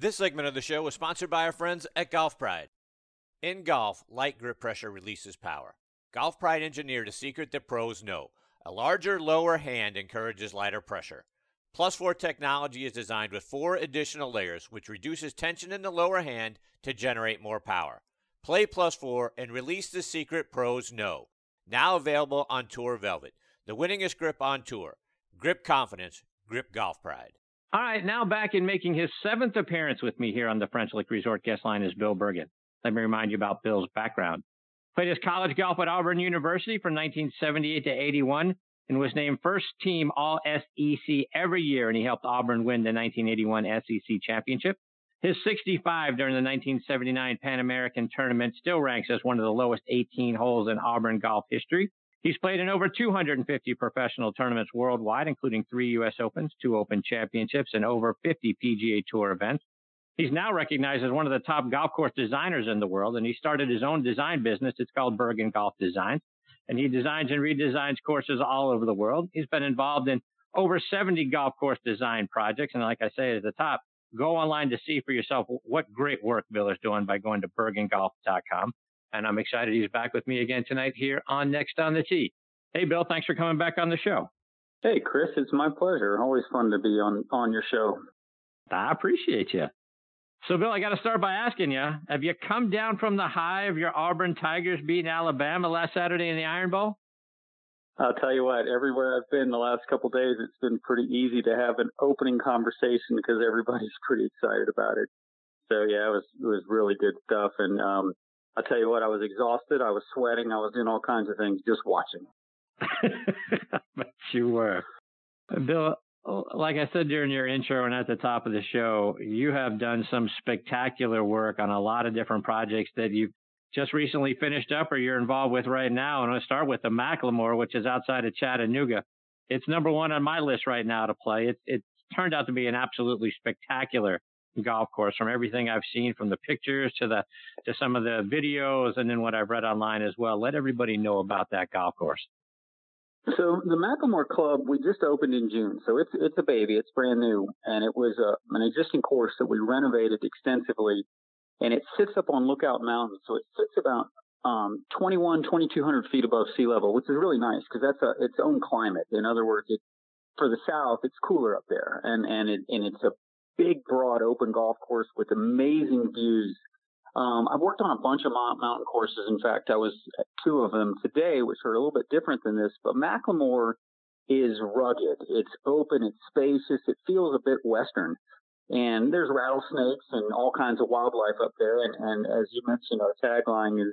This segment of the show was sponsored by our friends at Golf Pride. In golf, light grip pressure releases power. Golf Pride engineered a secret that pros know. A larger, lower hand encourages lighter pressure. Plus 4 technology is designed with 4 additional layers, which reduces tension in the lower hand to generate more power. Play Plus 4 and release the secret pros know. Now available on Tour Velvet. The winningest grip on tour. Grip confidence. Grip Golf Pride. All right, now back in making his 7th appearance with me here on the French Lick Resort guest line is Bill Bergin. Let me remind you about Bill's background. Played his college golf at Auburn University from 1978 to 81 and was named first team All-SEC every year, and he helped Auburn win the 1981 SEC championship. His 65 during the 1979 Pan American Tournament still ranks as one of the lowest 18 holes in Auburn golf history. He's played in over 250 professional tournaments worldwide, including 3 U.S. Opens, 2 Open Championships, and over 50 PGA Tour events. He's now recognized as one of the top golf course designers in the world, and he started his own design business. It's called Bergin Golf Design, and he designs and redesigns courses all over the world. He's been involved in over 70 golf course design projects, and like I say at the top, go online to see for yourself what great work Bill is doing by going to bergingolf.com. And I'm excited he's back with me again tonight here on Next on the Tee. Hey, Bill, thanks for coming back on the show. Hey, Chris, it's my pleasure. Always fun to be on your show. I appreciate you. So, Bill, I got to start by asking you, have you come down from the high of your Auburn Tigers beating Alabama last Saturday in the Iron Bowl? I'll tell you what, everywhere I've been the last couple of days, it's been pretty easy to have an opening conversation because everybody's pretty excited about it. So, yeah, it was really good stuff. And, I'll tell you what, I was exhausted, I was sweating, I was doing all kinds of things, just watching. But you were. Bill, like I said during your intro and at the top of the show, you have done some spectacular work on a lot of different projects that you've just recently finished up or you're involved with right now. And I'll start with the McLemore, which is outside of Chattanooga. It's number 1 on my list right now to play. It's turned out to be an absolutely spectacular golf course from everything I've seen, from the pictures to some of the videos and then what I've read online as well. Let everybody know about that golf course. So the McLemore Club, we just opened in June. So it's a baby. It's brand new. And it was an existing course that we renovated extensively. And it sits up on Lookout Mountain. So it sits about 2,200 feet above sea level, which is really nice because that's its own climate. In other words, for the south, it's cooler up there. And it's a big, broad, open golf course with amazing views. I've worked on a bunch of mountain courses. In fact, I was at 2 of them today, which are a little bit different than this. But McLemore is rugged. It's open. It's spacious. It feels a bit Western. And there's rattlesnakes and all kinds of wildlife up there. And as you mentioned, our tagline is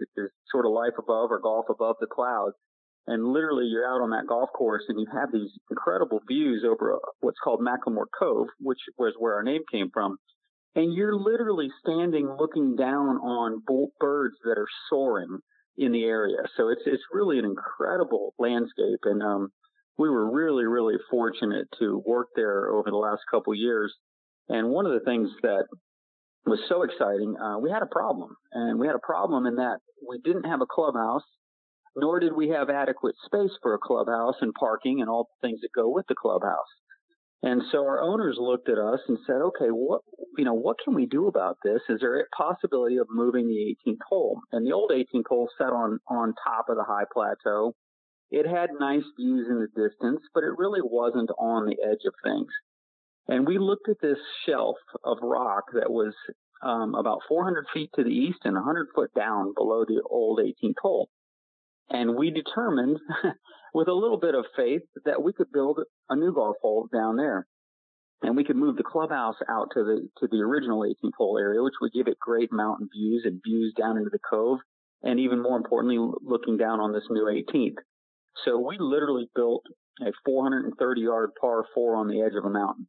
sort of life above or golf above the clouds. And literally, you're out on that golf course, and you have these incredible views over what's called McLemore Cove, which was where our name came from. And you're literally standing looking down on birds that are soaring in the area. So it's really an incredible landscape. And we were really, really fortunate to work there over the last couple of years. And one of the things that was so exciting, we had a problem. And we had a problem in that we didn't have a clubhouse. Nor did we have adequate space for a clubhouse and parking and all the things that go with the clubhouse. And so our owners looked at us and said, okay, what can we do about this? Is there a possibility of moving the 18th hole? And the old 18th hole sat on top of the high plateau. It had nice views in the distance, but it really wasn't on the edge of things. And we looked at this shelf of rock that was about 400 feet to the east and 100 foot down below the old 18th hole. And we determined, with a little bit of faith, that we could build a new golf hole down there. And we could move the clubhouse out to the original 18th hole area, which would give it great mountain views and views down into the cove, and even more importantly, looking down on this new 18th. So we literally built a 430-yard par 4 on the edge of a mountain.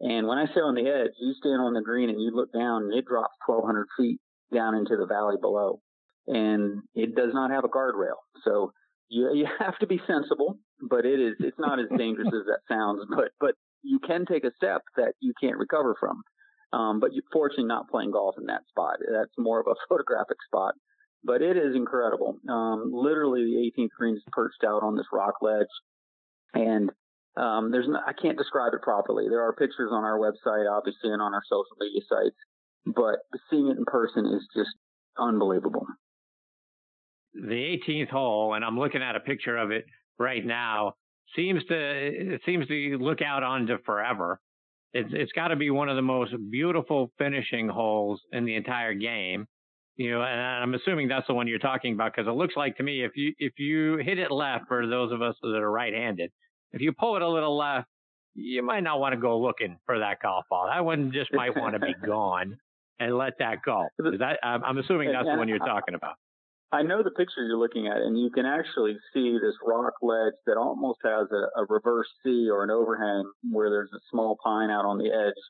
And when I say on the edge, you stand on the green and you look down, and it drops 1,200 feet down into the valley below. And it does not have a guardrail. So you have to be sensible, but it's not as dangerous as that sounds. But you can take a step that you can't recover from. But you're fortunately not playing golf in that spot. That's more of a photographic spot. But it is incredible. Literally, the 18th green is perched out on this rock ledge. And I can't describe it properly. There are pictures on our website, obviously, and on our social media sites. But seeing it in person is just unbelievable. The 18th hole, and I'm looking at a picture of it right now, seems to look out onto forever. It's got to be one of the most beautiful finishing holes in the entire game. You know, and I'm assuming that's the one you're talking about, because it looks like to me, if you hit it left, for those of us that are right-handed, if you pull it a little left, you might not want to go looking for that golf ball. That one just might want to be gone and let that go. I'm assuming that's the one you're talking about. I know the picture you're looking at, and you can actually see this rock ledge that almost has a reverse C or an overhang where there's a small pine out on the edge.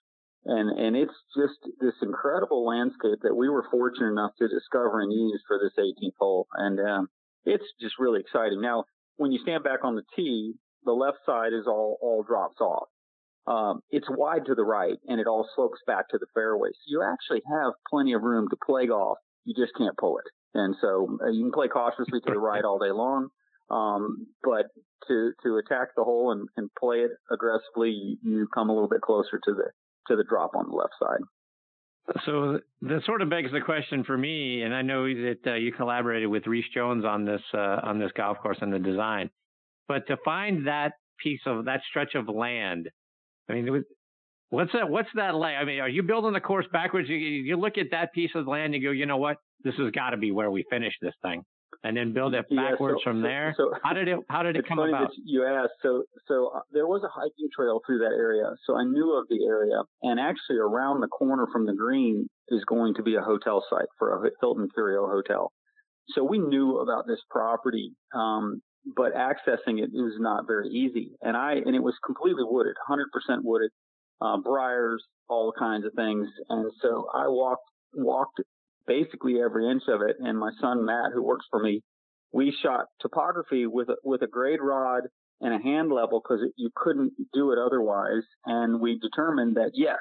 And it's just this incredible landscape that we were fortunate enough to discover and use for this 18th hole. And it's just really exciting. Now, when you stand back on the tee, the left side is all drops off. It's wide to the right, and it all slopes back to the fairway. So you actually have plenty of room to play golf. You just can't pull it. And so you can play cautiously to the right all day long. But to attack the hole and play it aggressively, you come a little bit closer to the drop on the left side. So that sort of begs the question for me, and I know that you collaborated with Reese Jones on this golf course and the design, but to find that piece of that stretch of land, I mean, what's that like? I mean, are you building the course backwards? You look at that piece of land and you go, you know what, this has got to be where we finish this thing, and then build it backwards from there. So how did it come about? You asked. So there was a hiking trail through that area. So I knew of the area, and actually around the corner from the green is going to be a hotel site for a Hilton Curio hotel. So we knew about this property, but accessing it was not very easy. And it was completely wooded, 100% wooded, briars, all kinds of things. And so I walked basically every inch of it, and my son Matt, who works for me, we shot topography with a grade rod and a hand level, because you couldn't do it otherwise. And we determined that, yes,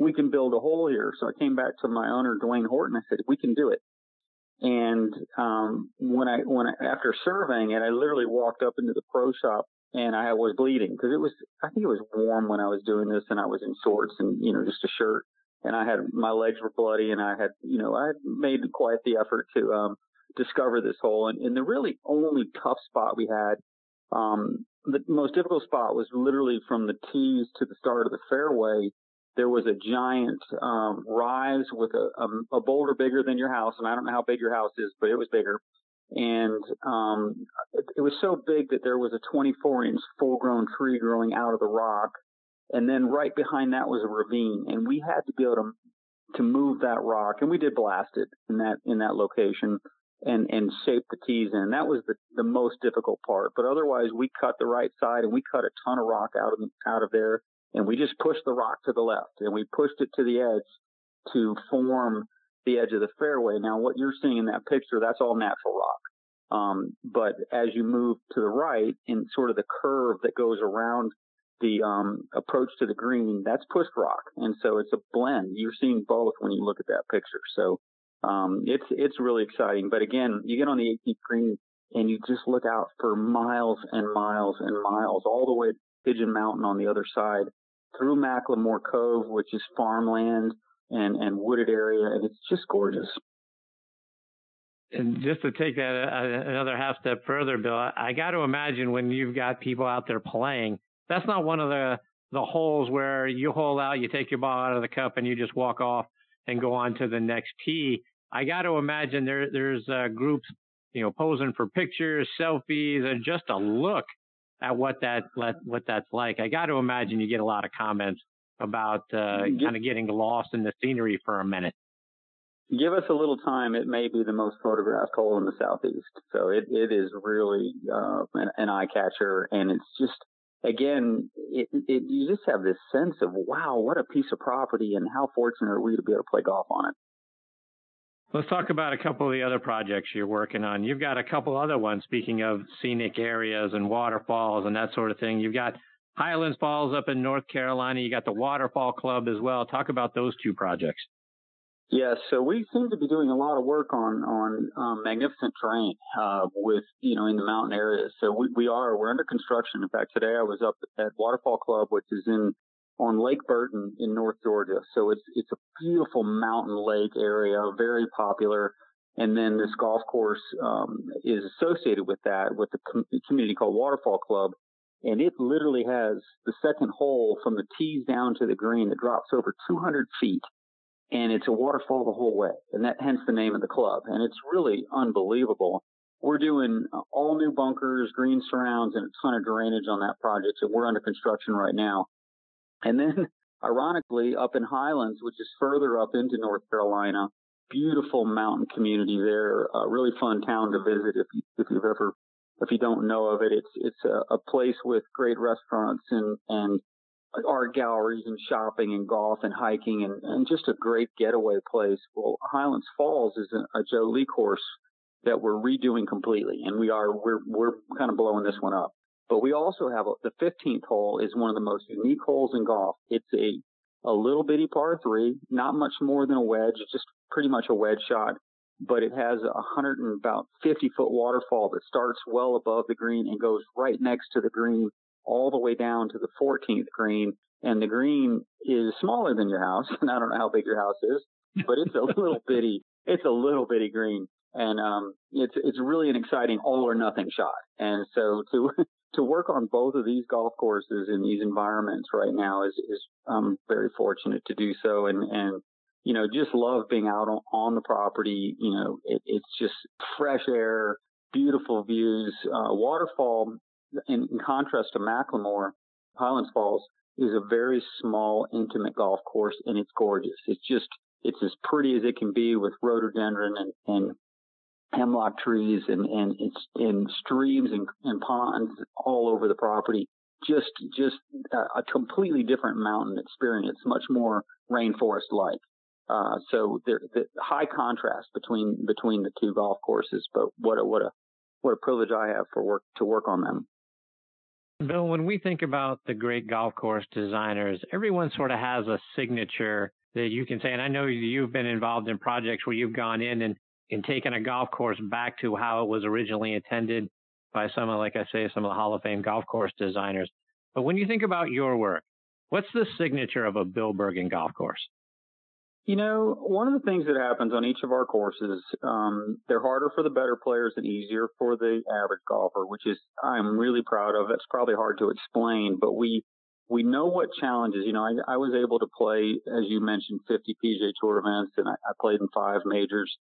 we can build a hole here. So I came back to my owner, Dwayne Horton. I said, we can do it. And when I after surveying it, I literally walked up into the pro shop, and I was bleeding, because I think it was warm when I was doing this, and I was in shorts and just a shirt. And I had, my legs were bloody, and I had made quite the effort to discover this hole. And the really only tough spot we had, the most difficult spot was literally from the tees to the start of the fairway. There was a giant rise with a boulder bigger than your house. And I don't know how big your house is, but it was bigger. And it was so big that there was a 24-inch full-grown tree growing out of the rock. And then right behind that was a ravine, and we had to be able to move that rock, and we did blast it in that location and shape the tees in. That was the most difficult part. But otherwise, we cut the right side, and we cut a ton of rock out of there, and we just pushed the rock to the left, and we pushed it to the edge to form the edge of the fairway. Now, what you're seeing in that picture, that's all natural rock. But as you move to the right, in sort of the curve that goes around the approach to the green, that's pushed rock. And so it's a blend. You're seeing both when you look at that picture. So it's really exciting. But again, you get on the 18th green and you just look out for miles and miles and miles, all the way to Pigeon Mountain on the other side, through McLemore Cove, which is farmland and wooded area. And it's just gorgeous. And just to take that another half step further, Bill, I got to imagine when you've got people out there playing, that's not one of the holes where you hole out, you take your ball out of the cup, and you just walk off and go on to the next tee. I got to imagine there's groups, posing for pictures, selfies, and just a look at what that's like. I got to imagine you get a lot of comments about kind of getting lost in the scenery for a minute. Give us a little time. It may be the most photographed hole in the Southeast. So it is really an eye catcher, and it's just again, you just have this sense of, wow, what a piece of property, and how fortunate are we to be able to play golf on it. Let's talk about a couple of the other projects you're working on. You've got a couple other ones, speaking of scenic areas and waterfalls and that sort of thing. You've got Highland Falls up in North Carolina. You got the Waterfall Club as well. Talk about those two projects. Yeah, so we seem to be doing a lot of work on magnificent terrain with, you know, in the mountain areas. So we're under construction. In fact, today I was up at Waterfall Club, which is on Lake Burton in North Georgia. So it's a beautiful mountain lake area, very popular. And then this golf course is associated with that, with the community called Waterfall Club. And it literally has the second hole from the tees down to the green that drops over 200 feet. And it's a waterfall the whole way. And that, hence the name of the club. And it's really unbelievable. We're doing all new bunkers, green surrounds, and a ton of drainage on that project. So we're under construction right now. And then, ironically, up in Highlands, which is further up into North Carolina, beautiful mountain community there, a really fun town to visit if you don't know of it. It's a place with great restaurants and art galleries and shopping and golf and hiking and just a great getaway place. Well, Highlands Falls is a Joe Lee course that we're redoing completely, and we're kind of blowing this one up. But we also have the 15th hole is one of the most unique holes in golf. It's a little bitty par three, not much more than a wedge. It's just pretty much a wedge shot, but it has a 150-foot waterfall that starts well above the green and goes right next to the green all the way down to the 14th green. And the green is smaller than your house, and I don't know how big your house is, but it's a little bitty. It's a little bitty green, and it's really an exciting all or nothing shot. And so to work on both of these golf courses in these environments right now is I'm very fortunate to do so. And, you know, just love being out on the property. You know, it's just fresh air, beautiful views. Waterfall, in contrast to McLemore, Highlands Falls is a very small, intimate golf course, and it's gorgeous. It's as pretty as it can be, with rhododendron and hemlock trees and streams and ponds all over the property. Just a completely different mountain experience, much more rainforest-like. So the high contrast between the two golf courses, but what a privilege I have to work on them. Bill, when we think about the great golf course designers, everyone sort of has a signature that you can say, and I know you've been involved in projects where you've gone in and taking a golf course back to how it was originally intended by some of the Hall of Fame golf course designers. But when you think about your work, what's the signature of a Bill Bergin golf course? You know, one of the things that happens on each of our courses, they're harder for the better players and easier for the average golfer, which is I'm really proud of. That's probably hard to explain, but we know what challenges. You know, I was able to play, as you mentioned, 50 PGA Tour events, and I played in 5 majors.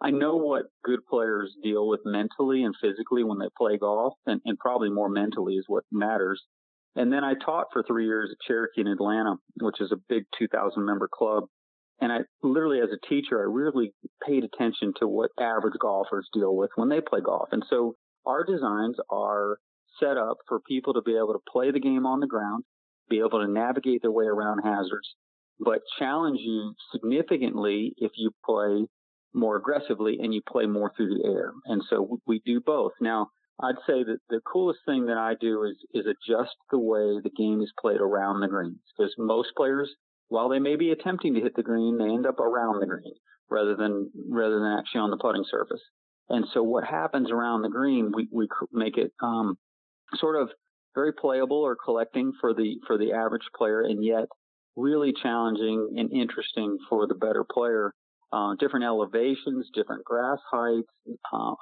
I know what good players deal with mentally and physically when they play golf, and probably more mentally is what matters. And then I taught for 3 years at Cherokee in Atlanta, which is a big 2,000-member club. And I literally, as a teacher, I really paid attention to what average golfers deal with when they play golf. And so our designs are set up for people to be able to play the game on the ground, be able to navigate their way around hazards, but challenge you significantly if you play more aggressively and you play more through the air. And so we do both. Now, I'd say that the coolest thing that I do is adjust the way the game is played around the greens, because most players, while they may be attempting to hit the green, they end up around the green rather than actually on the putting surface. And so what happens around the green, we make it sort of very playable or collecting for the average player, and yet really challenging and interesting for the better player. Different elevations, different grass heights,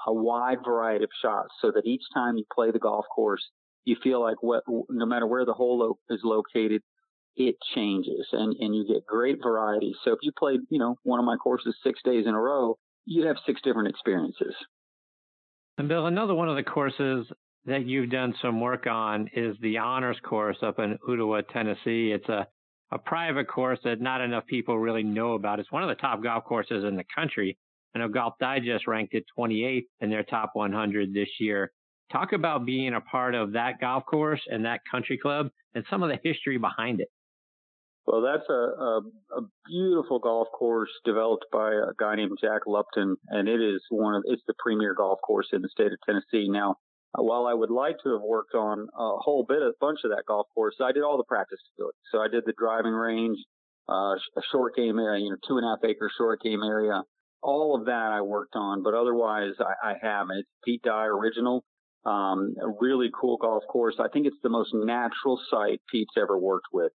a wide variety of shots, so that each time you play the golf course, you feel like no matter where the hole is located, it changes, and you get great variety. So if you played, you know, one of my courses 6 days in a row, you'd have 6 different experiences. And Bill, another one of the courses that you've done some work on is the Honors Course up in Ottawa, Tennessee. It's a private course that not enough people really know about. It's one of the top golf courses in the country. I know Golf Digest ranked it 28th in their top 100 this year. Talk about being a part of that golf course and that country club and some of the history behind it. Well, that's a beautiful golf course developed by a guy named Jack Lupton, and it is it's the premier golf course in the state of Tennessee. Now, while I would like to have worked on a bunch of that golf course, I did all the practice to do it. So I did the driving range, a short game area, 2.5 acre short game area. All of that I worked on, but otherwise I haven't. It's Pete Dye original. A really cool golf course. I think it's the most natural site Pete's ever worked with.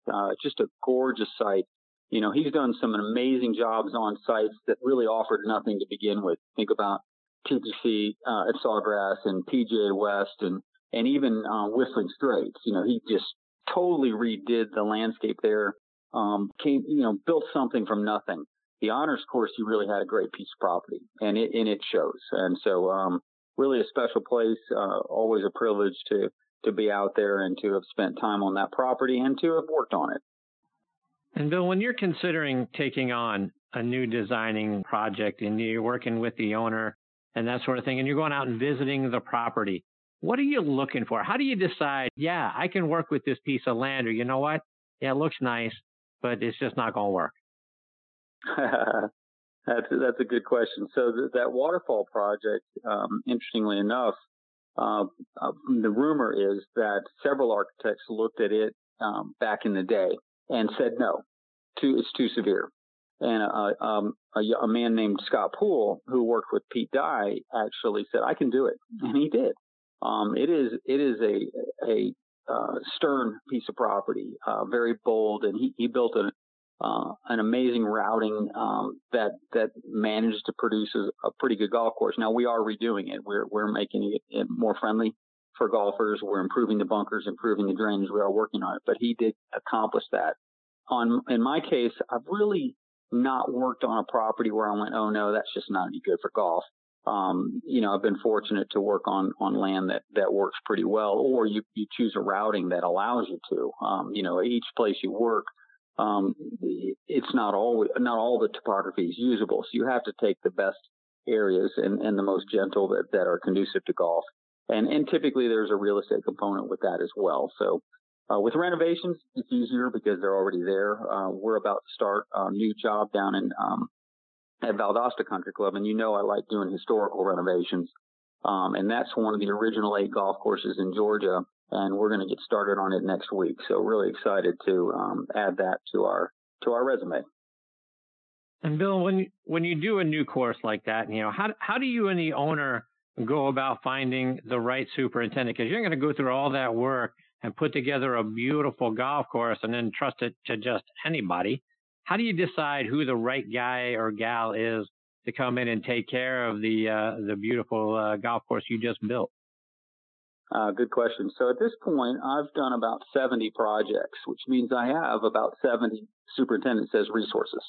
Just a gorgeous site. He's done some amazing jobs on sites that really offered nothing to begin with. Think about TPC at Sawgrass and PGA West and even Whistling Straits. He just totally redid the landscape there. Built something from nothing. The Honors Course, he really had a great piece of property, and it shows. And so, really a special place, always a privilege to be out there and to have spent time on that property and to have worked on it. And Bill, when you're considering taking on a new designing project and you're working with the owner and that sort of thing, and you're going out and visiting the property, what are you looking for? How do you decide, yeah, I can work with this piece of land, or you know what? Yeah, it looks nice, but it's just not going to work. That's a good question. So that waterfall project, interestingly enough, the rumor is that several architects looked at it back in the day and said, no, it's too severe. And a man named Scott Poole, who worked with Pete Dye, actually said, I can do it. And he did. It is a stern piece of property, very bold. And he built an amazing routing that manages to produce a pretty good golf course. Now, we are redoing it. We're making it more friendly for golfers. We're improving the bunkers, improving the drainage. We are working on it. But he did accomplish that. In my case, I've really not worked on a property where I went, oh, no, that's just not any good for golf. I've been fortunate to work on land that works pretty well, or you choose a routing that allows you to. Each place you work, it's not all the topography is usable. So you have to take the best areas and the most gentle that are conducive to golf. And typically there's a real estate component with that as well. So with renovations, it's easier because they're already there. We're about to start a new job down in at Valdosta Country Club, and I like doing historical renovations. And that's one of the original 8 golf courses in Georgia, and we're going to get started on it next week. So really excited to add that to our resume. And Bill, when you do a new course like that, how do you and the owner go about finding the right superintendent? Because you're going to go through all that work and put together a beautiful golf course and then trust it to just anybody. How do you decide who the right guy or gal is to come in and take care of the beautiful golf course you just built? Good question. So at this point, I've done about 70 projects, which means I have about 70 superintendents as resources.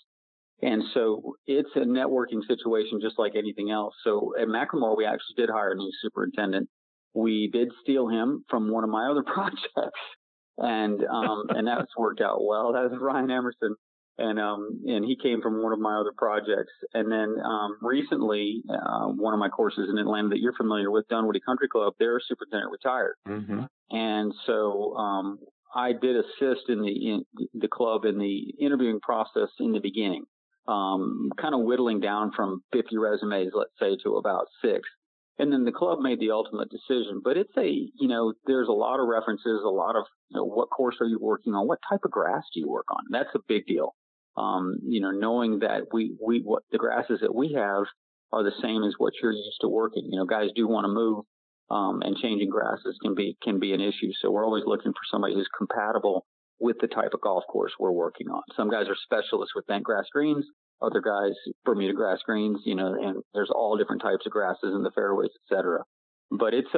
And so it's a networking situation just like anything else. So at McLemore, we actually did hire a new superintendent. We did steal him from one of my other projects, and that's worked out well. That was Ryan Emerson. And he came from one of my other projects. And then recently, one of my courses in Atlanta that you're familiar with, Dunwoody Country Club, their superintendent retired. Mm-hmm. And so I did assist in the club in the interviewing process in the beginning, kind of whittling down from 50 resumes, let's say, to about 6. And then the club made the ultimate decision. But it's there's a lot of references, a lot of, what course are you working on? What type of grass do you work on? That's a big deal. Knowing that what the grasses that we have are the same as what you're used to working. Guys do want to move, and changing grasses can be an issue. So we're always looking for somebody who's compatible with the type of golf course we're working on. Some guys are specialists with bent grass greens, other guys Bermuda grass greens, and there's all different types of grasses in the fairways, et cetera. But it's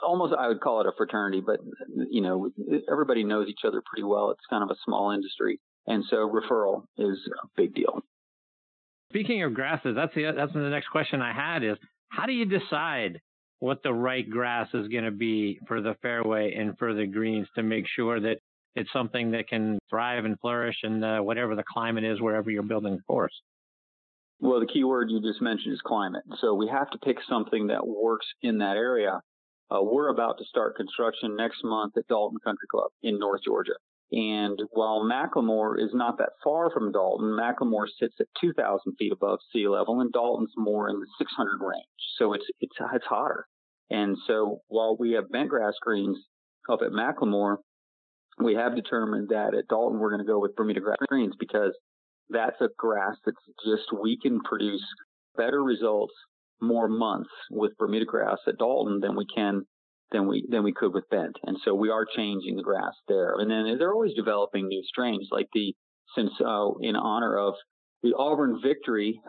almost, I would call it a fraternity, but everybody knows each other pretty well. It's kind of a small industry. And so referral is a big deal. Speaking of grasses, that's the next question I had is, how do you decide what the right grass is going to be for the fairway and for the greens to make sure that it's something that can thrive and flourish in whatever the climate is, wherever you're building the course? Well, the key word you just mentioned is climate. So we have to pick something that works in that area. We're about to start construction next month at Dalton Country Club in North Georgia. And while McLemore is not that far from Dalton, McLemore sits at 2,000 feet above sea level, and Dalton's more in the 600 range. So it's hotter. And so while we have bent grass greens up at McLemore, we have determined that at Dalton we're going to go with Bermuda grass greens because that's a grass that's just, we can produce better results more months with Bermuda grass at Dalton than we could with bent. And so we are changing the grass there. And then they're always developing new strains, like in honor of the Auburn victory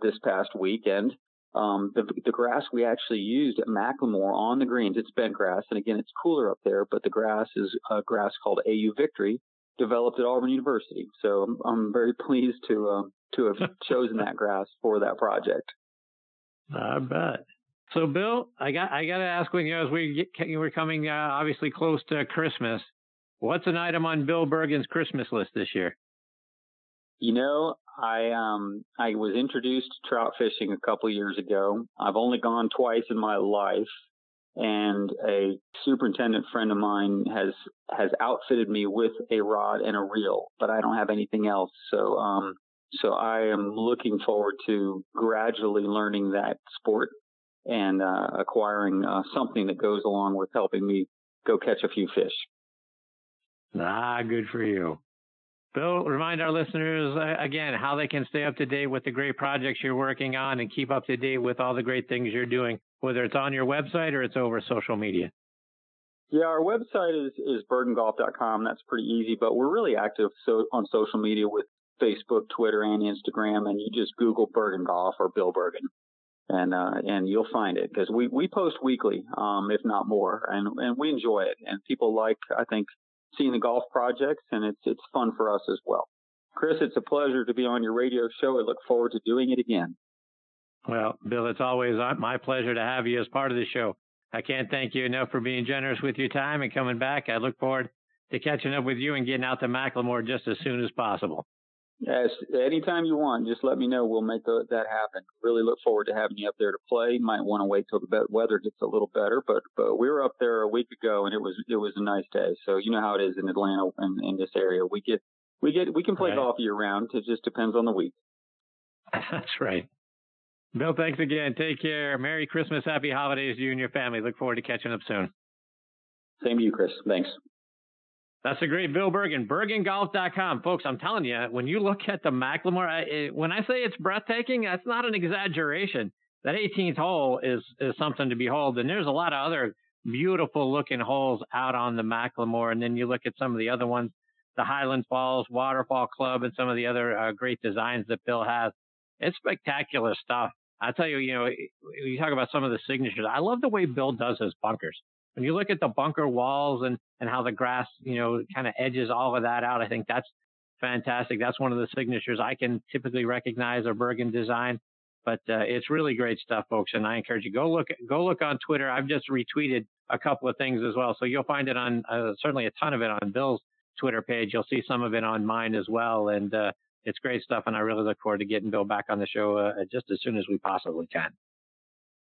this past weekend. The grass we actually used at McLemore on the greens, it's bent grass, and again, it's cooler up there, but the grass is a grass called AU Victory, developed at Auburn University. So I'm very pleased to have chosen that grass for that project. I bet. So, Bill, I got to ask, when as we're coming obviously close to Christmas, what's an item on Bill Bergin's Christmas list this year? You know, I was introduced to trout fishing a couple years ago. I've only gone twice in my life, and a superintendent friend of mine has outfitted me with a rod and a reel, but I don't have anything else. So I am looking forward to gradually learning that sport and acquiring something that goes along with helping me go catch a few fish. Ah, good for you. Bill, remind our listeners again how they can stay up to date with the great projects you're working on and keep up to date with all the great things you're doing, whether it's on your website or it's over social media. Yeah, our website is bergingolf.com. That's pretty easy, but we're really active on social media with Facebook, Twitter, and Instagram, and you just Google Bergin Golf or Bill Bergin, and you'll find it, because we post weekly, if not more, and we enjoy it, and people like, I think, seeing the golf projects, and it's fun for us as well. Chris, it's a pleasure to be on your radio show. I look forward to doing it again. Well, Bill, it's always my pleasure to have you as part of the show. I can't thank you enough for being generous with your time and coming back. I look forward to catching up with you and getting out to McLemore just as soon as possible. Yes, anytime you want, just let me know. We'll make that happen. Really look forward to having you up there to play. Might want to wait till the weather gets a little better, but we were up there a week ago, and it was a nice day. So you know how it is in Atlanta and in this area. We can play golf year round. It just depends on the week. That's right. Bill, thanks again. Take care. Merry Christmas, happy holidays to you and your family. Look forward to catching up soon. Same to you, Chris. Thanks. That's a great Bill Bergin, bergingolf.com. Folks, I'm telling you, when you look at the McLemore, when I say it's breathtaking, that's not an exaggeration. That 18th hole is something to behold, and there's a lot of other beautiful-looking holes out on the McLemore, and then you look at some of the other ones, the Highland Falls, Waterfall Club, and some of the other great designs that Bill has. It's spectacular stuff. I tell you, you talk about some of the signatures. I love the way Bill does his bunkers. When you look at the bunker walls and how the grass, kind of edges all of that out, I think that's fantastic. That's one of the signatures I can typically recognize a Bergin design, but it's really great stuff, folks. And I encourage you, go look on Twitter. I've just retweeted a couple of things as well. So you'll find it on certainly a ton of it on Bill's Twitter page. You'll see some of it on mine as well. And it's great stuff. And I really look forward to getting Bill back on the show just as soon as we possibly can.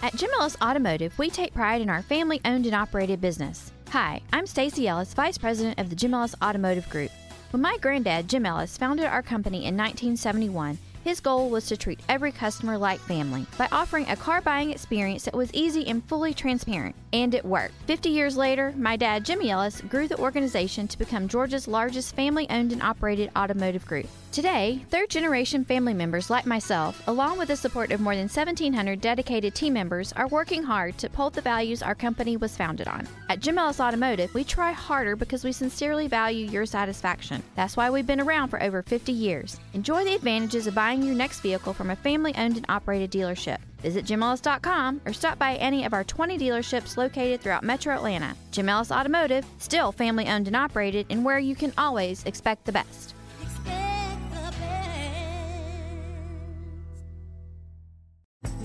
At Jim Ellis Automotive, we take pride in our family-owned and operated business. Hi, I'm Stacy Ellis, Vice President of the Jim Ellis Automotive Group. When my granddad, Jim Ellis, founded our company in 1971, His goal was to treat every customer like family by offering a car buying experience that was easy and fully transparent, and it worked. 50 years later, my dad, Jim Ellis, grew the organization to become Georgia's largest family-owned and operated automotive group. Today, third-generation family members like myself, along with the support of more than 1,700 dedicated team members, are working hard to uphold the values our company was founded on. At Jim Ellis Automotive, we try harder because we sincerely value your satisfaction. That's why we've been around for over 50 years. Enjoy the advantages of buying your next vehicle from a family-owned and operated dealership. Visit JimEllis.com or stop by any of our 20 dealerships located throughout Metro Atlanta. Jim Ellis Automotive, still family-owned and operated, and where you can always expect the best.